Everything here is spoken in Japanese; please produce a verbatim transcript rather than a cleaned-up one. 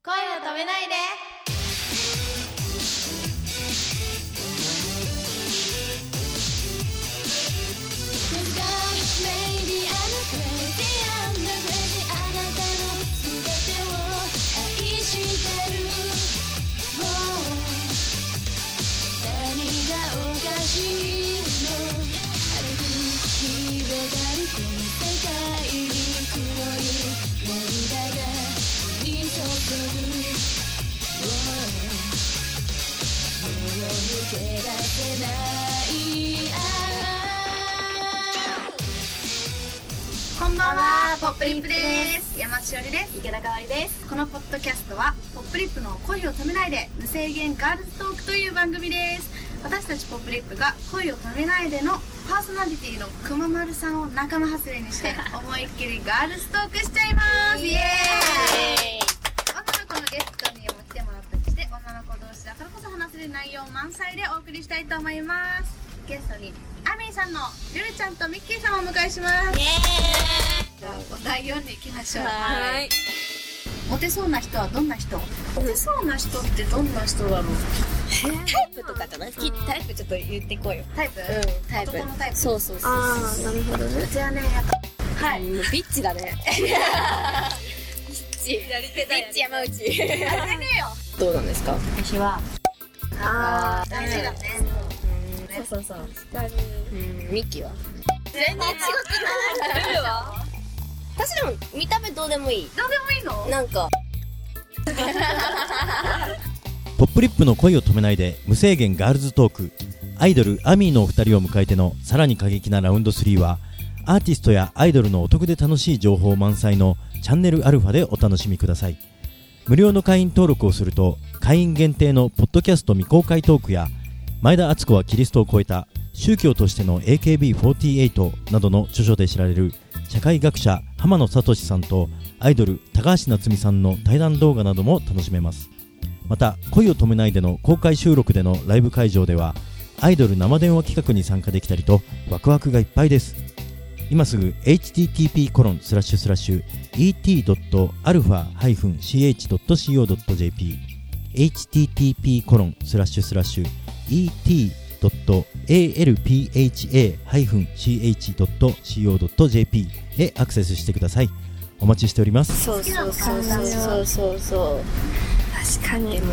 恋を止めないで。こんばんは、ポップリップです。山内しおりです。池田香織です。このポッドキャストはポップリップの恋を止めないで無制限ガールズトークという番組です。私たちポップリップが恋を止めないでのパーソナリティのくままるさんを仲間外れにして思いっきりガールズトークしちゃいます。イエーイ。女の子のゲストにも来てもらったりして、女の子同士だからこそ話せる内容満載でお送りしたいと思います。ゲストにアミーさんのルルちゃんとミッキーさんをお迎えします。イエーイ。じゃあお題読んでいきましょう。はい。モテそうな人はどんな人？モテそうな人ってどんな人だろう？タイプとかじゃない？好きタイプちょっと言ってこいよ。タイプ？うん、タイプ。男のタイプ。そうそうそう。ああ、なるほどね。うちはね、やっぱはい、もうビッチだね。ビッチ。やり手だよ、ね。ビッチ山内。やれねえよ。どうなんですか？私はああ、大事だね。そうそうそう。うん、ミッキーは全然違くない。ルルは私でも見た目どうでもいい。どうでもいいの？なんかポップリップの恋を止めないで無制限ガールズトーク。アイドルアミーのお二人を迎えてのさらに過激なラウンドスリーは、アーティストやアイドルのお得で楽しい情報満載のチャンネルアルファでお楽しみください。無料の会員登録をすると会員限定のポッドキャスト未公開トークや、前田敦子はキリストを超えた、宗教としての エーケービーフォーティーエイト などの著書で知られる社会学者浜野聡さんとアイドル高橋夏実さんの対談動画なども楽しめます。また恋を止めないでの公開収録でのライブ会場ではアイドル生電話企画に参加できたりとワクワクがいっぱいです。今すぐ エイチティーティーピーコロンスラッシュスラッシュイーティードットアルファハイフンシーエイチドットシーオードットジェーピー エイチティーティーピーコロンスラッシュスラッシュイーティードットアルファハイフンシーエイチドットシーオードットジェーピー へアクセスしてください。お待ちしております。そうそうそうそうそうそう。確かに。でも